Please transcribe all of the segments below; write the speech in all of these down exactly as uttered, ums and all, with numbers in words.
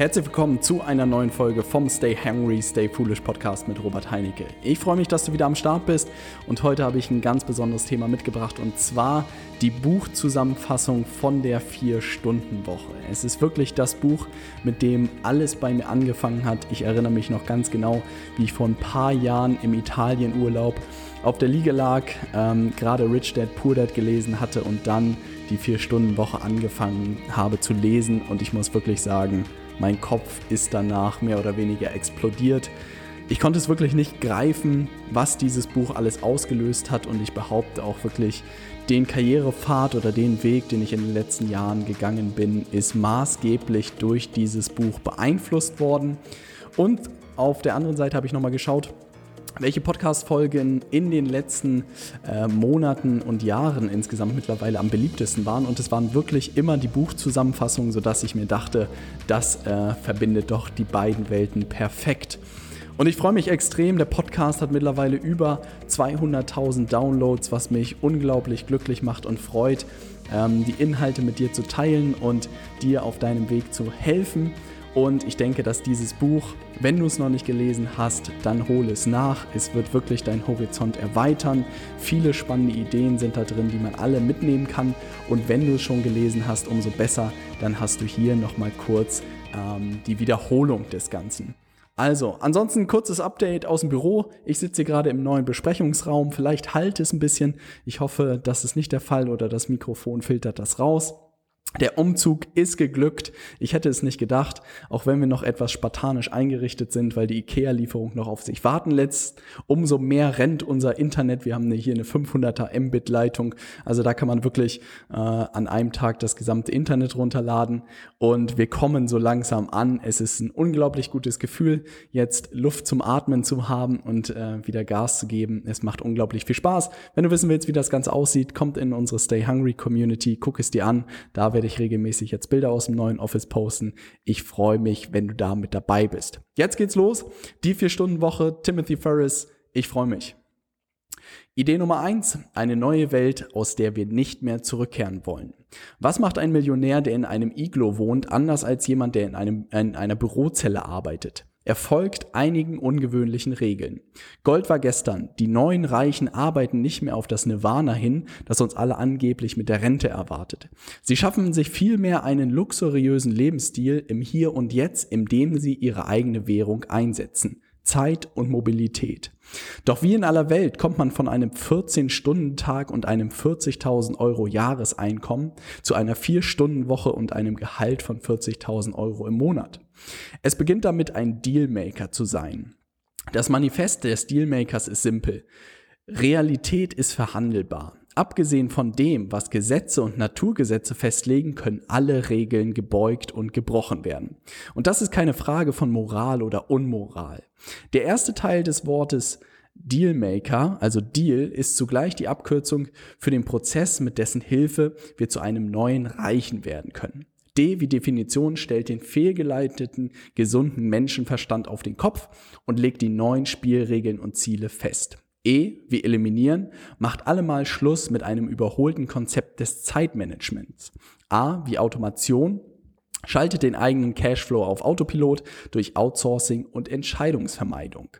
Herzlich willkommen zu einer neuen Folge vom Stay Hungry, Stay Foolish Podcast mit Robert Heinecke. Ich freue mich, dass du wieder am Start bist und heute habe ich ein ganz besonderes Thema mitgebracht und zwar die Buchzusammenfassung von der vier Stunden Woche. Es ist wirklich das Buch, mit dem alles bei mir angefangen hat. Ich erinnere mich noch ganz genau, wie ich vor ein paar Jahren im Italienurlaub auf der Liege lag, ähm, gerade Rich Dad, Poor Dad gelesen hatte und dann die vier Stunden Woche angefangen habe zu lesen. Und ich muss wirklich sagen, mein Kopf ist danach mehr oder weniger explodiert. Ich konnte es wirklich nicht greifen, was dieses Buch alles ausgelöst hat. Und ich behaupte auch wirklich, den Karrierepfad oder den Weg, den ich in den letzten Jahren gegangen bin, ist maßgeblich durch dieses Buch beeinflusst worden. Und auf der anderen Seite habe ich nochmal geschaut, welche Podcast-Folgen in den letzten äh, Monaten und Jahren insgesamt mittlerweile am beliebtesten waren. Und es waren wirklich immer die Buchzusammenfassungen, sodass ich mir dachte, das äh, verbindet doch die beiden Welten perfekt. Und ich freue mich extrem, der Podcast hat mittlerweile über zweihunderttausend Downloads, was mich unglaublich glücklich macht und freut, ähm, die Inhalte mit dir zu teilen und dir auf deinem Weg zu helfen. Und ich denke, dass dieses Buch, wenn du es noch nicht gelesen hast, dann hole es nach. Es wird wirklich deinen Horizont erweitern. Viele spannende Ideen sind da drin, die man alle mitnehmen kann. Und wenn du es schon gelesen hast, umso besser, dann hast du hier nochmal kurz ähm, die Wiederholung des Ganzen. Also, ansonsten kurzes Update aus dem Büro. Ich sitze hier gerade im neuen Besprechungsraum. Vielleicht halt es ein bisschen. Ich hoffe, das ist nicht der Fall oder das Mikrofon filtert das raus. Der Umzug ist geglückt. Ich hätte es nicht gedacht, auch wenn wir noch etwas spartanisch eingerichtet sind, weil die IKEA-Lieferung noch auf sich warten lässt. Umso mehr rennt unser Internet. Wir haben hier eine fünfhunderter Mbit-Leitung. Also da kann man wirklich äh, an einem Tag das gesamte Internet runterladen. Und wir kommen so langsam an. Es ist ein unglaublich gutes Gefühl, jetzt Luft zum Atmen zu haben und äh, wieder Gas zu geben. Es macht unglaublich viel Spaß. Wenn du wissen willst, wie das Ganze aussieht, kommt in unsere Stay Hungry Community. Guck es dir an. Da werde ich regelmäßig jetzt Bilder aus dem neuen Office posten. Ich freue mich, wenn du da mit dabei bist. Jetzt geht's los. Die vier Stunden Woche, Timothy Ferriss. Ich freue mich. Idee Nummer eins, eine neue Welt, aus der wir nicht mehr zurückkehren wollen. Was macht ein Millionär, der in einem Iglo wohnt, anders als jemand, der in, einem, in einer Bürozelle arbeitet? Er folgt einigen ungewöhnlichen Regeln. Gold war gestern, die neuen Reichen arbeiten nicht mehr auf das Nirvana hin, das uns alle angeblich mit der Rente erwartet. Sie schaffen sich vielmehr einen luxuriösen Lebensstil im Hier und Jetzt, indem sie ihre eigene Währung einsetzen. Zeit und Mobilität. Doch wie in aller Welt kommt man von einem vierzehn-Stunden-Tag und einem vierzigtausend Euro Jahreseinkommen zu einer vier Stunden Woche und einem Gehalt von vierzigtausend Euro im Monat. Es beginnt damit, ein Dealmaker zu sein. Das Manifest des Dealmakers ist simpel. Realität ist verhandelbar. Abgesehen von dem, was Gesetze und Naturgesetze festlegen, können alle Regeln gebeugt und gebrochen werden. Und das ist keine Frage von Moral oder Unmoral. Der erste Teil des Wortes Dealmaker, also Deal, ist zugleich die Abkürzung für den Prozess, mit dessen Hilfe wir zu einem neuen Reichen werden können. D wie Definition stellt den fehlgeleiteten, gesunden Menschenverstand auf den Kopf und legt die neuen Spielregeln und Ziele fest. E wie eliminieren macht allemal Schluss mit einem überholten Konzept des Zeitmanagements. A wie Automation schaltet den eigenen Cashflow auf Autopilot durch Outsourcing und Entscheidungsvermeidung.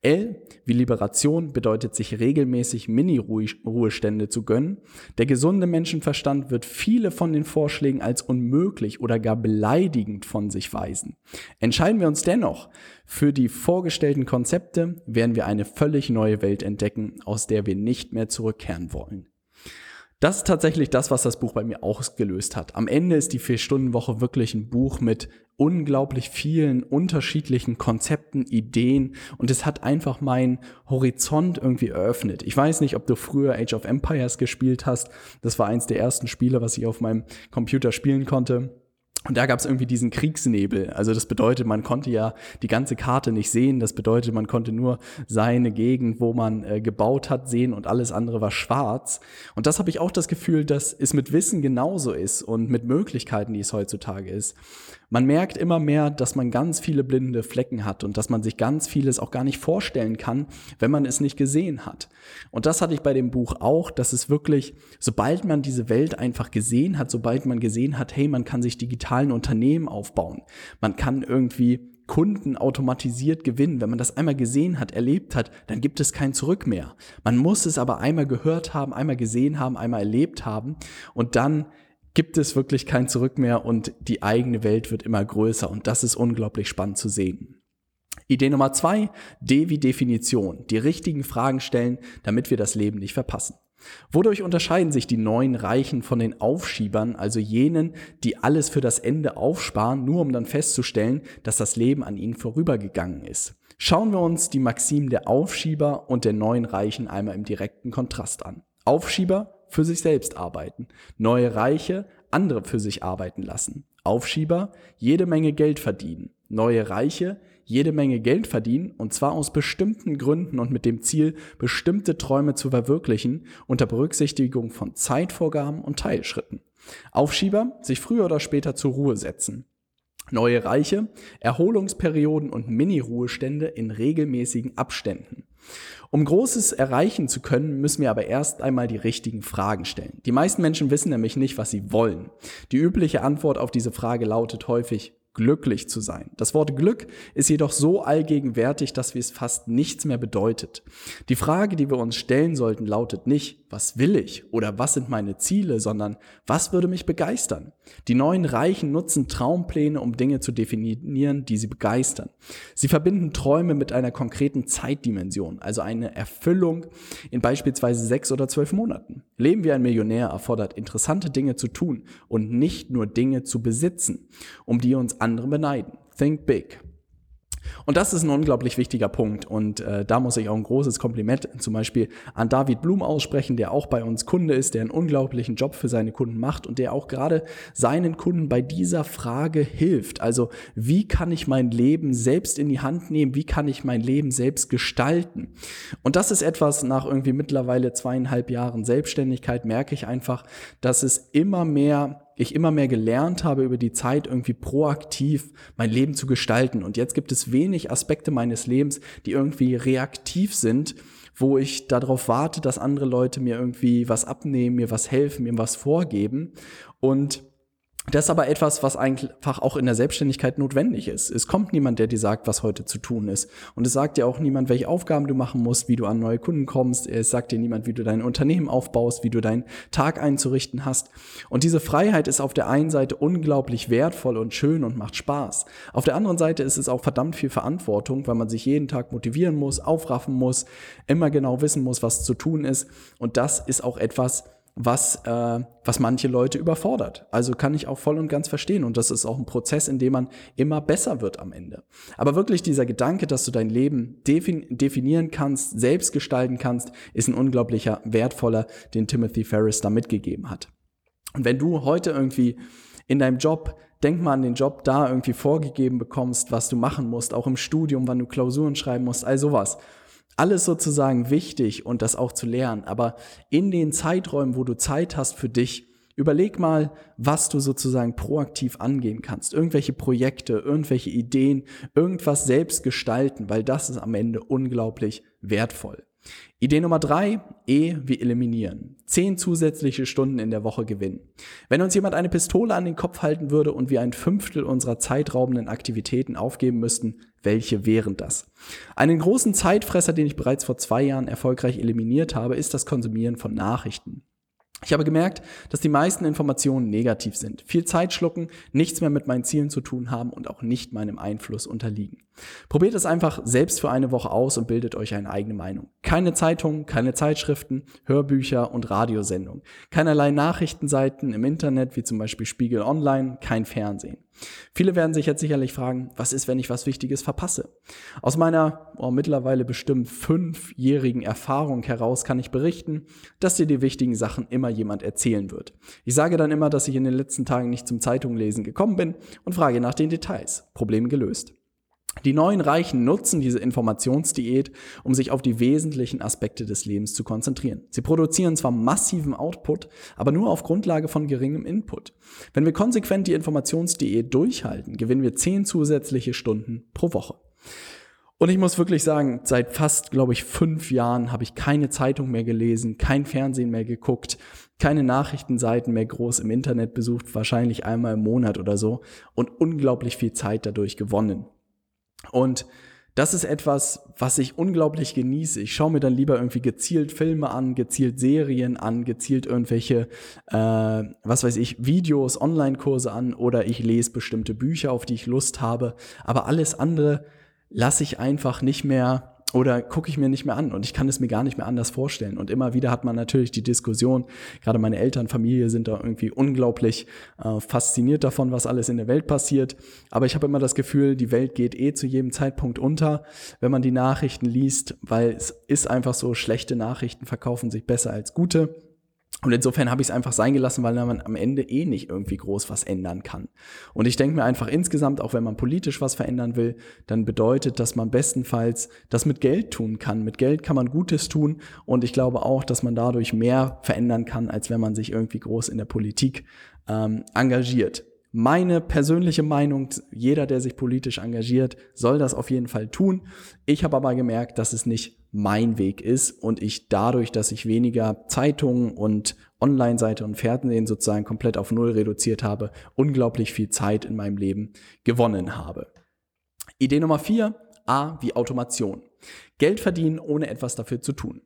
L wie Liberation bedeutet, sich regelmäßig Mini-Ruhestände zu gönnen. Der gesunde Menschenverstand wird viele von den Vorschlägen als unmöglich oder gar beleidigend von sich weisen. Entscheiden wir uns dennoch für die vorgestellten Konzepte, werden wir eine völlig neue Welt entdecken, aus der wir nicht mehr zurückkehren wollen. Das ist tatsächlich das, was das Buch bei mir ausgelöst hat. Am Ende ist die vier Stunden Woche wirklich ein Buch mit unglaublich vielen unterschiedlichen Konzepten, Ideen und es hat einfach meinen Horizont irgendwie eröffnet. Ich weiß nicht, ob du früher Age of Empires gespielt hast. Das war eins der ersten Spiele, was ich auf meinem Computer spielen konnte. Und da gab es irgendwie diesen Kriegsnebel. Also das bedeutet, man konnte ja die ganze Karte nicht sehen. Das bedeutet, man konnte nur seine Gegend, wo man äh, gebaut hat, sehen und alles andere war schwarz. Und das habe ich auch das Gefühl, dass es mit Wissen genauso ist und mit Möglichkeiten, die es heutzutage ist. Man merkt immer mehr, dass man ganz viele blinde Flecken hat und dass man sich ganz vieles auch gar nicht vorstellen kann, wenn man es nicht gesehen hat. Und das hatte ich bei dem Buch auch, dass es wirklich, sobald man diese Welt einfach gesehen hat, sobald man gesehen hat, hey, man kann sich digitalen Unternehmen aufbauen, man kann irgendwie Kunden automatisiert gewinnen. Wenn man das einmal gesehen hat, erlebt hat, dann gibt es kein Zurück mehr. Man muss es aber einmal gehört haben, einmal gesehen haben, einmal erlebt haben und dann gibt es wirklich kein Zurück mehr und die eigene Welt wird immer größer und das ist unglaublich spannend zu sehen. Idee Nummer zwei, D wie Definition, die richtigen Fragen stellen, damit wir das Leben nicht verpassen. Wodurch unterscheiden sich die neuen Reichen von den Aufschiebern, also jenen, die alles für das Ende aufsparen, nur um dann festzustellen, dass das Leben an ihnen vorübergegangen ist? Schauen wir uns die Maximen der Aufschieber und der neuen Reichen einmal im direkten Kontrast an. Aufschieber für sich selbst arbeiten, neue Reiche andere für sich arbeiten lassen. Aufschieber jede Menge Geld verdienen, neue Reiche jede Menge Geld verdienen und zwar aus bestimmten Gründen und mit dem Ziel, bestimmte Träume zu verwirklichen, unter Berücksichtigung von Zeitvorgaben und Teilschritten. Aufschieber sich früher oder später zur Ruhe setzen. Neue Reiche, Erholungsperioden und Mini-Ruhestände in regelmäßigen Abständen. Um Großes erreichen zu können, müssen wir aber erst einmal die richtigen Fragen stellen. Die meisten Menschen wissen nämlich nicht, was sie wollen. Die übliche Antwort auf diese Frage lautet häufig, glücklich zu sein. Das Wort Glück ist jedoch so allgegenwärtig, dass es fast nichts mehr bedeutet. Die Frage, die wir uns stellen sollten, lautet nicht, was will ich oder was sind meine Ziele, sondern was würde mich begeistern? Die neuen Reichen nutzen Traumpläne, um Dinge zu definieren, die sie begeistern. Sie verbinden Träume mit einer konkreten Zeitdimension, also eine Erfüllung in beispielsweise sechs oder zwölf Monaten. Leben wie ein Millionär erfordert, interessante Dinge zu tun und nicht nur Dinge zu besitzen, um die uns andere beneiden. Think big. Und das ist ein unglaublich wichtiger Punkt und äh, da muss ich auch ein großes Kompliment zum Beispiel an David Blum aussprechen, der auch bei uns Kunde ist, der einen unglaublichen Job für seine Kunden macht und der auch gerade seinen Kunden bei dieser Frage hilft. Also wie kann ich mein Leben selbst in die Hand nehmen, wie kann ich mein Leben selbst gestalten? Und das ist etwas, nach irgendwie mittlerweile zweieinhalb Jahren Selbstständigkeit merke ich einfach, dass es immer mehr... ich immer mehr gelernt habe, über die Zeit irgendwie proaktiv mein Leben zu gestalten. Und jetzt gibt es wenig Aspekte meines Lebens, die irgendwie reaktiv sind, wo ich darauf warte, dass andere Leute mir irgendwie was abnehmen, mir was helfen, mir was vorgeben. Und das ist aber etwas, was einfach auch in der Selbstständigkeit notwendig ist. Es kommt niemand, der dir sagt, was heute zu tun ist. Und es sagt dir auch niemand, welche Aufgaben du machen musst, wie du an neue Kunden kommst. Es sagt dir niemand, wie du dein Unternehmen aufbaust, wie du deinen Tag einzurichten hast. Und diese Freiheit ist auf der einen Seite unglaublich wertvoll und schön und macht Spaß. Auf der anderen Seite ist es auch verdammt viel Verantwortung, weil man sich jeden Tag motivieren muss, aufraffen muss, immer genau wissen muss, was zu tun ist. Und das ist auch etwas, was äh, was manche Leute überfordert. Also kann ich auch voll und ganz verstehen. Und das ist auch ein Prozess, in dem man immer besser wird am Ende. Aber wirklich dieser Gedanke, dass du dein Leben defin- definieren kannst, selbst gestalten kannst, ist ein unglaublicher wertvoller, den Timothy Ferriss da mitgegeben hat. Und wenn du heute irgendwie in deinem Job, denk mal an den Job, da irgendwie vorgegeben bekommst, was du machen musst, auch im Studium, wann du Klausuren schreiben musst, all sowas. Alles sozusagen wichtig und das auch zu lernen, aber in den Zeiträumen, wo du Zeit hast für dich, überleg mal, was du sozusagen proaktiv angehen kannst. Irgendwelche Projekte, irgendwelche Ideen, irgendwas selbst gestalten, weil das ist am Ende unglaublich wertvoll. Idee Nummer drei, E wie eliminieren. Zehn zusätzliche Stunden in der Woche gewinnen. Wenn uns jemand eine Pistole an den Kopf halten würde und wir ein Fünftel unserer zeitraubenden Aktivitäten aufgeben müssten, welche wären das? Einen großen Zeitfresser, den ich bereits vor zwei Jahren erfolgreich eliminiert habe, ist das Konsumieren von Nachrichten. Ich habe gemerkt, dass die meisten Informationen negativ sind, viel Zeit schlucken, nichts mehr mit meinen Zielen zu tun haben und auch nicht meinem Einfluss unterliegen. Probiert es einfach selbst für eine Woche aus und bildet euch eine eigene Meinung. Keine Zeitungen, keine Zeitschriften, Hörbücher und Radiosendungen. Keinerlei Nachrichtenseiten im Internet, wie zum Beispiel Spiegel Online, kein Fernsehen. Viele werden sich jetzt sicherlich fragen, was ist, wenn ich was Wichtiges verpasse? Aus meiner oh, mittlerweile bestimmt fünfjährigen Erfahrung heraus kann ich berichten, dass dir die wichtigen Sachen immer jemand erzählen wird. Ich sage dann immer, dass ich in den letzten Tagen nicht zum Zeitunglesen gekommen bin und frage nach den Details. Problem gelöst. Die neuen Reichen nutzen diese Informationsdiät, um sich auf die wesentlichen Aspekte des Lebens zu konzentrieren. Sie produzieren zwar massiven Output, aber nur auf Grundlage von geringem Input. Wenn wir konsequent die Informationsdiät durchhalten, gewinnen wir zehn zusätzliche Stunden pro Woche. Und ich muss wirklich sagen, seit fast, glaube ich, fünf Jahren habe ich keine Zeitung mehr gelesen, kein Fernsehen mehr geguckt, keine Nachrichtenseiten mehr groß im Internet besucht, wahrscheinlich einmal im Monat oder so, und unglaublich viel Zeit dadurch gewonnen. Und das ist etwas, was ich unglaublich genieße. Ich schaue mir dann lieber irgendwie gezielt Filme an, gezielt Serien an, gezielt irgendwelche, äh, was weiß ich, Videos, Online-Kurse an, oder ich lese bestimmte Bücher, auf die ich Lust habe. Aber alles andere lasse ich einfach nicht mehr oder gucke ich mir nicht mehr an, und ich kann es mir gar nicht mehr anders vorstellen. Und immer wieder hat man natürlich die Diskussion, gerade meine Eltern, Familie sind da irgendwie unglaublich äh, fasziniert davon, was alles in der Welt passiert. Aber ich habe immer das Gefühl, die Welt geht eh zu jedem Zeitpunkt unter, wenn man die Nachrichten liest, weil es ist einfach so, schlechte Nachrichten verkaufen sich besser als gute. Und insofern habe ich es einfach sein gelassen, weil man am Ende eh nicht irgendwie groß was ändern kann. Und ich denke mir einfach insgesamt, auch wenn man politisch was verändern will, dann bedeutet, dass man bestenfalls das mit Geld tun kann. Mit Geld kann man Gutes tun, und ich glaube auch, dass man dadurch mehr verändern kann, als wenn man sich irgendwie groß in der Politik ähm, engagiert. Meine persönliche Meinung, jeder, der sich politisch engagiert, soll das auf jeden Fall tun. Ich habe aber gemerkt, dass es nicht mein Weg ist und ich dadurch, dass ich weniger Zeitungen und Online-Seite und Fernsehen sozusagen komplett auf Null reduziert habe, unglaublich viel Zeit in meinem Leben gewonnen habe. Idee Nummer vier, A wie Automation. Geld verdienen, ohne etwas dafür zu tun.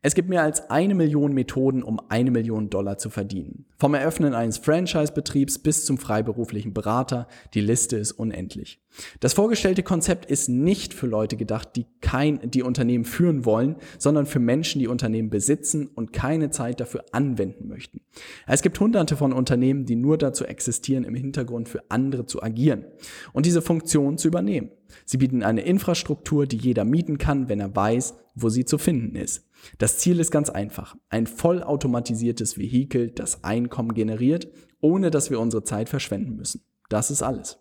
Es gibt mehr als eine Million Methoden, um eine Million Dollar zu verdienen. Vom Eröffnen eines Franchise-Betriebs bis zum freiberuflichen Berater, die Liste ist unendlich. Das vorgestellte Konzept ist nicht für Leute gedacht, die kein, die Unternehmen führen wollen, sondern für Menschen, die Unternehmen besitzen und keine Zeit dafür anwenden möchten. Es gibt hunderte von Unternehmen, die nur dazu existieren, im Hintergrund für andere zu agieren und diese Funktion zu übernehmen. Sie bieten eine Infrastruktur, die jeder mieten kann, wenn er weiß, wo sie zu finden ist. Das Ziel ist ganz einfach: ein vollautomatisiertes Vehikel, das Einkommen generiert, ohne dass wir unsere Zeit verschwenden müssen. Das ist alles.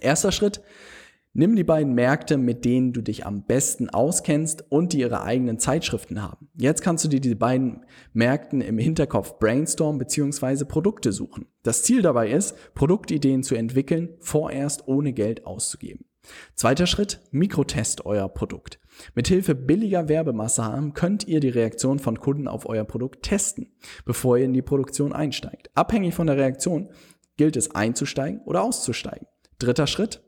Erster Schritt: nimm die beiden Märkte, mit denen du dich am besten auskennst und die ihre eigenen Zeitschriften haben. Jetzt kannst du dir diese beiden Märkten im Hinterkopf brainstormen bzw. Produkte suchen. Das Ziel dabei ist, Produktideen zu entwickeln, vorerst ohne Geld auszugeben. Zweiter Schritt, Mikrotest euer Produkt. Mithilfe billiger Werbemaßnahmen könnt ihr die Reaktion von Kunden auf euer Produkt testen, bevor ihr in die Produktion einsteigt. Abhängig von der Reaktion gilt es, einzusteigen oder auszusteigen. Dritter Schritt,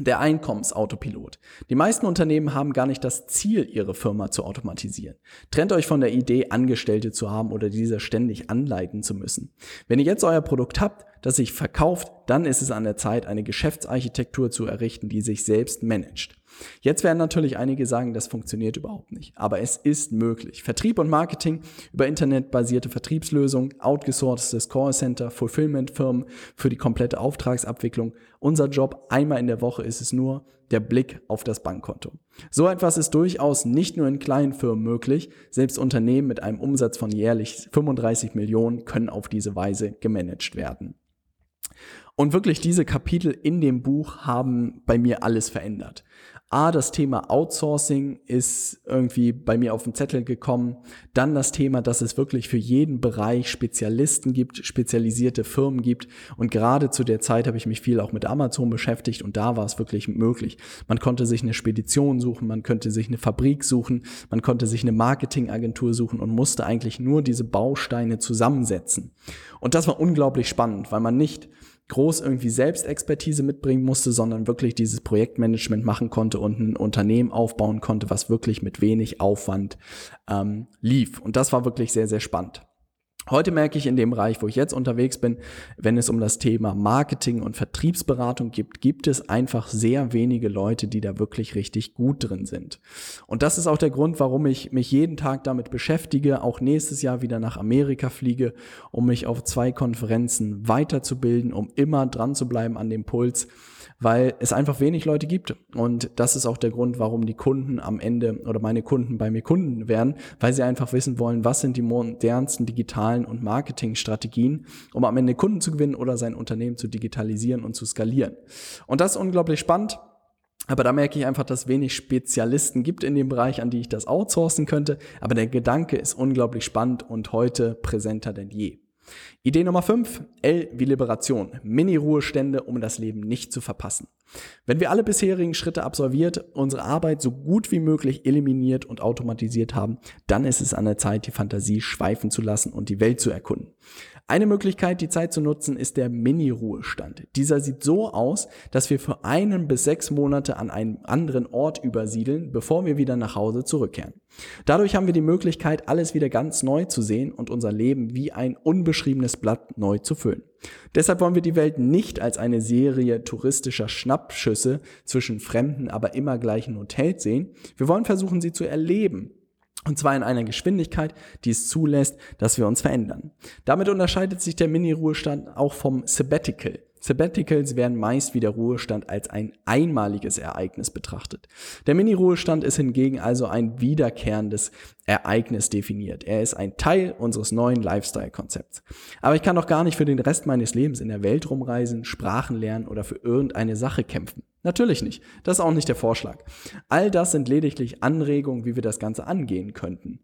der Einkommensautopilot. Die meisten Unternehmen haben gar nicht das Ziel, ihre Firma zu automatisieren. Trennt euch von der Idee, Angestellte zu haben oder diese ständig anleiten zu müssen. Wenn ihr jetzt euer Produkt habt, das sich verkauft, dann ist es an der Zeit, eine Geschäftsarchitektur zu errichten, die sich selbst managt. Jetzt werden natürlich einige sagen, das funktioniert überhaupt nicht. Aber es ist möglich. Vertrieb und Marketing über internetbasierte Vertriebslösungen, outgesourcedes Callcenter, Fulfillment-Firmen für die komplette Auftragsabwicklung. Unser Job einmal in der Woche ist es nur, der Blick auf das Bankkonto. So etwas ist durchaus nicht nur in kleinen Firmen möglich. Selbst Unternehmen mit einem Umsatz von jährlich fünfunddreißig Millionen können auf diese Weise gemanagt werden. Und wirklich, diese Kapitel in dem Buch haben bei mir alles verändert. A, das Thema Outsourcing ist irgendwie bei mir auf den Zettel gekommen. Dann das Thema, dass es wirklich für jeden Bereich Spezialisten gibt, spezialisierte Firmen gibt. Und gerade zu der Zeit habe ich mich viel auch mit Amazon beschäftigt und da war es wirklich möglich. Man konnte sich eine Spedition suchen, man konnte sich eine Fabrik suchen, man konnte sich eine Marketingagentur suchen und musste eigentlich nur diese Bausteine zusammensetzen. Und das war unglaublich spannend, weil man nicht groß irgendwie Selbstexpertise mitbringen musste, sondern wirklich dieses Projektmanagement machen konnte und ein Unternehmen aufbauen konnte, was wirklich mit wenig Aufwand ähm, lief. Und das war wirklich sehr, sehr spannend. Heute merke ich in dem Bereich, wo ich jetzt unterwegs bin, wenn es um das Thema Marketing und Vertriebsberatung gibt, gibt es einfach sehr wenige Leute, die da wirklich richtig gut drin sind. Und das ist auch der Grund, warum ich mich jeden Tag damit beschäftige, auch nächstes Jahr wieder nach Amerika fliege, um mich auf zwei Konferenzen weiterzubilden, um immer dran zu bleiben an dem Puls, weil es einfach wenig Leute gibt. Und das ist auch der Grund, warum die Kunden am Ende oder meine Kunden bei mir Kunden werden, weil sie einfach wissen wollen, was sind die modernsten digitalen und Marketingstrategien, um am Ende Kunden zu gewinnen oder sein Unternehmen zu digitalisieren und zu skalieren. Und das ist unglaublich spannend. Aber da merke ich einfach, dass es wenig Spezialisten gibt in dem Bereich, an die ich das outsourcen könnte. Aber der Gedanke ist unglaublich spannend und heute präsenter denn je. Idee Nummer fünf, L wie Liberation, Mini-Ruhestände, um das Leben nicht zu verpassen. Wenn wir alle bisherigen Schritte absolviert, unsere Arbeit so gut wie möglich eliminiert und automatisiert haben, dann ist es an der Zeit, die Fantasie schweifen zu lassen und die Welt zu erkunden. Eine Möglichkeit, die Zeit zu nutzen, ist der Mini-Ruhestand. Dieser sieht so aus, dass wir für einen bis sechs Monate an einen anderen Ort übersiedeln, bevor wir wieder nach Hause zurückkehren. Dadurch haben wir die Möglichkeit, alles wieder ganz neu zu sehen und unser Leben wie ein unbeschriebenes Blatt neu zu füllen. Deshalb wollen wir die Welt nicht als eine Serie touristischer Schnappschüsse zwischen fremden, aber immer gleichen Hotels sehen. Wir wollen versuchen, sie zu erleben. Und zwar in einer Geschwindigkeit, die es zulässt, dass wir uns verändern. Damit unterscheidet sich der Mini-Ruhestand auch vom Sabbatical. Sabbaticals werden meist wie der Ruhestand als ein einmaliges Ereignis betrachtet. Der Mini-Ruhestand ist hingegen also ein wiederkehrendes Ereignis definiert. Er ist ein Teil unseres neuen Lifestyle-Konzepts. Aber ich kann doch gar nicht für den Rest meines Lebens in der Welt rumreisen, Sprachen lernen oder für irgendeine Sache kämpfen. Natürlich nicht. Das ist auch nicht der Vorschlag. All das sind lediglich Anregungen, wie wir das Ganze angehen könnten.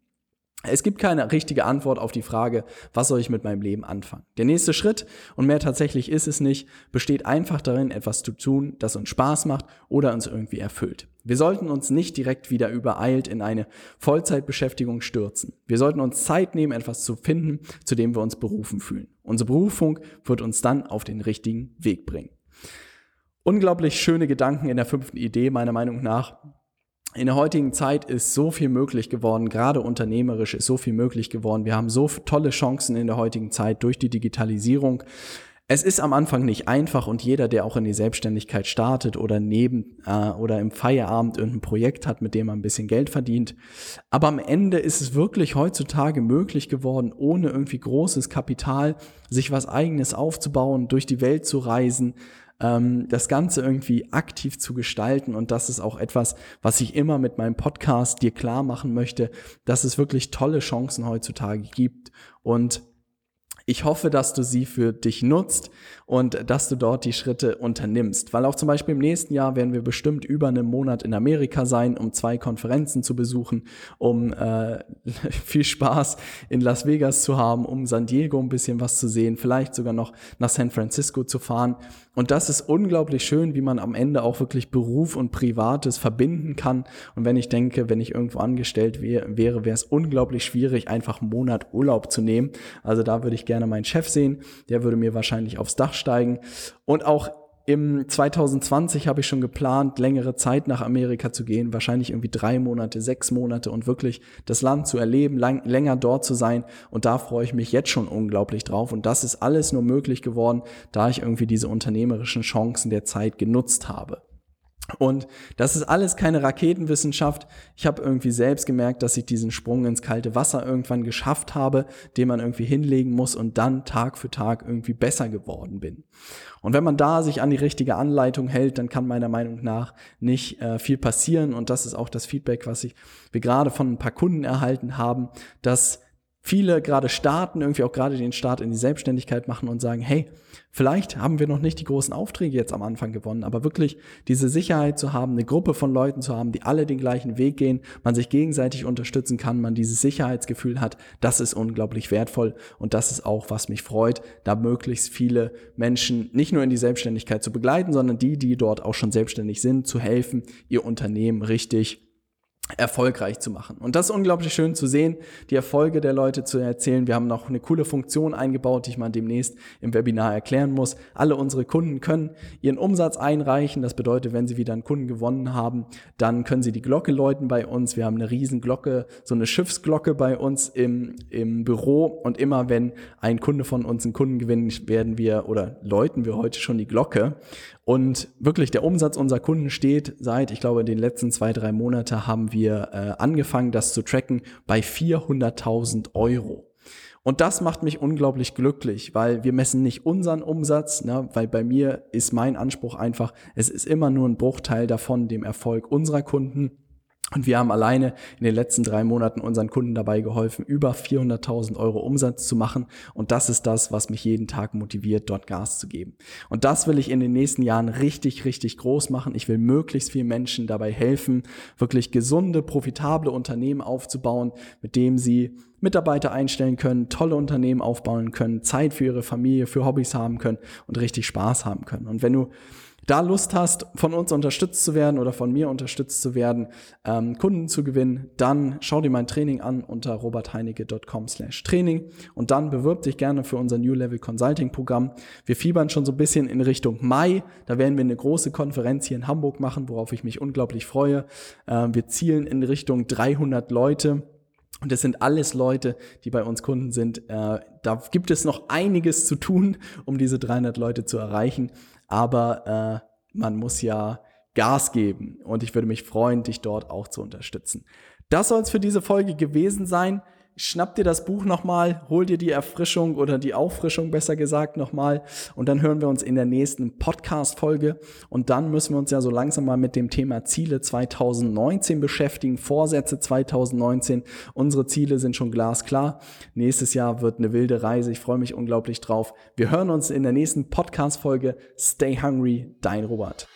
Es gibt keine richtige Antwort auf die Frage, was soll ich mit meinem Leben anfangen? Der nächste Schritt, und mehr tatsächlich ist es nicht, besteht einfach darin, etwas zu tun, das uns Spaß macht oder uns irgendwie erfüllt. Wir sollten uns nicht direkt wieder übereilt in eine Vollzeitbeschäftigung stürzen. Wir sollten uns Zeit nehmen, etwas zu finden, zu dem wir uns berufen fühlen. Unsere Berufung wird uns dann auf den richtigen Weg bringen. Unglaublich schöne Gedanken in der fünften Idee, meiner Meinung nach. In der heutigen Zeit ist so viel möglich geworden, gerade unternehmerisch ist so viel möglich geworden. Wir haben so tolle Chancen in der heutigen Zeit durch die Digitalisierung. Es ist am Anfang nicht einfach und jeder, der auch in die Selbstständigkeit startet oder neben äh, oder im Feierabend irgendein Projekt hat, mit dem man ein bisschen Geld verdient. Aber am Ende ist es wirklich heutzutage möglich geworden, ohne irgendwie großes Kapital, sich was Eigenes aufzubauen, durch die Welt zu reisen, das Ganze irgendwie aktiv zu gestalten, und das ist auch etwas, was ich immer mit meinem Podcast dir klar machen möchte, dass es wirklich tolle Chancen heutzutage gibt, und ich hoffe, dass du sie für dich nutzt und dass du dort die Schritte unternimmst, weil auch zum Beispiel im nächsten Jahr werden wir bestimmt über einen Monat in Amerika sein, um zwei Konferenzen zu besuchen, um äh, viel Spaß in Las Vegas zu haben, um San Diego ein bisschen was zu sehen, vielleicht sogar noch nach San Francisco zu fahren, und das ist unglaublich schön, wie man am Ende auch wirklich Beruf und Privates verbinden kann. Und wenn ich denke, wenn ich irgendwo angestellt wäre, wäre es unglaublich schwierig, einfach einen Monat Urlaub zu nehmen, also da würde ich gerne gerne meinen Chef sehen, der würde mir wahrscheinlich aufs Dach steigen. Und auch im zwanzig zwanzig habe ich schon geplant, längere Zeit nach Amerika zu gehen, wahrscheinlich irgendwie drei Monate, sechs Monate und wirklich das Land zu erleben, lang, länger dort zu sein, und da freue ich mich jetzt schon unglaublich drauf, und das ist alles nur möglich geworden, da ich irgendwie diese unternehmerischen Chancen der Zeit genutzt habe. Und das ist alles keine Raketenwissenschaft. Ich habe irgendwie selbst gemerkt, dass ich diesen Sprung ins kalte Wasser irgendwann geschafft habe, den man irgendwie hinlegen muss, und dann Tag für Tag irgendwie besser geworden bin. Und wenn man da sich an die richtige Anleitung hält, dann kann meiner Meinung nach nicht äh, viel passieren. Und das ist auch das Feedback, was ich, wir gerade von ein paar Kunden erhalten haben, dass viele gerade starten, irgendwie auch gerade den Start in die Selbstständigkeit machen und sagen, hey, vielleicht haben wir noch nicht die großen Aufträge jetzt am Anfang gewonnen, aber wirklich diese Sicherheit zu haben, eine Gruppe von Leuten zu haben, die alle den gleichen Weg gehen, man sich gegenseitig unterstützen kann, man dieses Sicherheitsgefühl hat, das ist unglaublich wertvoll, und das ist auch, was mich freut, da möglichst viele Menschen nicht nur in die Selbstständigkeit zu begleiten, sondern die, die dort auch schon selbstständig sind, zu helfen, ihr Unternehmen richtig erfolgreich zu machen. Und das ist unglaublich schön zu sehen, die Erfolge der Leute zu erzählen. Wir haben noch eine coole Funktion eingebaut, die ich mal demnächst im Webinar erklären muss. Alle unsere Kunden können ihren Umsatz einreichen. Das bedeutet, wenn sie wieder einen Kunden gewonnen haben, dann können sie die Glocke läuten bei uns. Wir haben eine riesen Glocke, so eine Schiffsglocke bei uns im, im Büro, und immer wenn ein Kunde von uns einen Kunden gewinnt, werden wir oder läuten wir heute schon die Glocke. Und wirklich der Umsatz unserer Kunden steht seit, ich glaube, in den letzten zwei, drei Monaten haben wir äh, angefangen, das zu tracken, bei vierhunderttausend Euro. Und das macht mich unglaublich glücklich, weil wir messen nicht unseren Umsatz, ne, weil bei mir ist mein Anspruch einfach, es ist immer nur ein Bruchteil davon, dem Erfolg unserer Kunden. Und wir haben alleine in den letzten drei Monaten unseren Kunden dabei geholfen, über vierhunderttausend Euro Umsatz zu machen. Und das ist das, was mich jeden Tag motiviert, dort Gas zu geben. Und das will ich in den nächsten Jahren richtig, richtig groß machen. Ich will möglichst vielen Menschen dabei helfen, wirklich gesunde, profitable Unternehmen aufzubauen, mit dem sie Mitarbeiter einstellen können, tolle Unternehmen aufbauen können, Zeit für ihre Familie, für Hobbys haben können und richtig Spaß haben können. Und wenn du da Lust hast, von uns unterstützt zu werden oder von mir unterstützt zu werden, ähm, Kunden zu gewinnen, dann schau dir mein Training an unter robert heinecke dot com slash Training und dann bewirb dich gerne für unser New Level Consulting Programm. Wir fiebern schon so ein bisschen in Richtung Mai. Da werden wir eine große Konferenz hier in Hamburg machen, worauf ich mich unglaublich freue. Ähm, wir zielen in Richtung dreihundert Leute. Und das sind alles Leute, die bei uns Kunden sind. Äh, da gibt es noch einiges zu tun, um diese dreihundert Leute zu erreichen. Aber äh, man muss ja Gas geben. Und ich würde mich freuen, dich dort auch zu unterstützen. Das soll es für diese Folge gewesen sein. Schnapp dir das Buch nochmal, hol dir die Erfrischung oder die Auffrischung besser gesagt nochmal und dann hören wir uns in der nächsten Podcast-Folge und dann müssen wir uns ja so langsam mal mit dem Thema Ziele zweitausendneunzehn beschäftigen, Vorsätze zweitausendneunzehn, unsere Ziele sind schon glasklar, nächstes Jahr wird eine wilde Reise, ich freue mich unglaublich drauf. Wir hören uns in der nächsten Podcast-Folge. Stay hungry, dein Robert.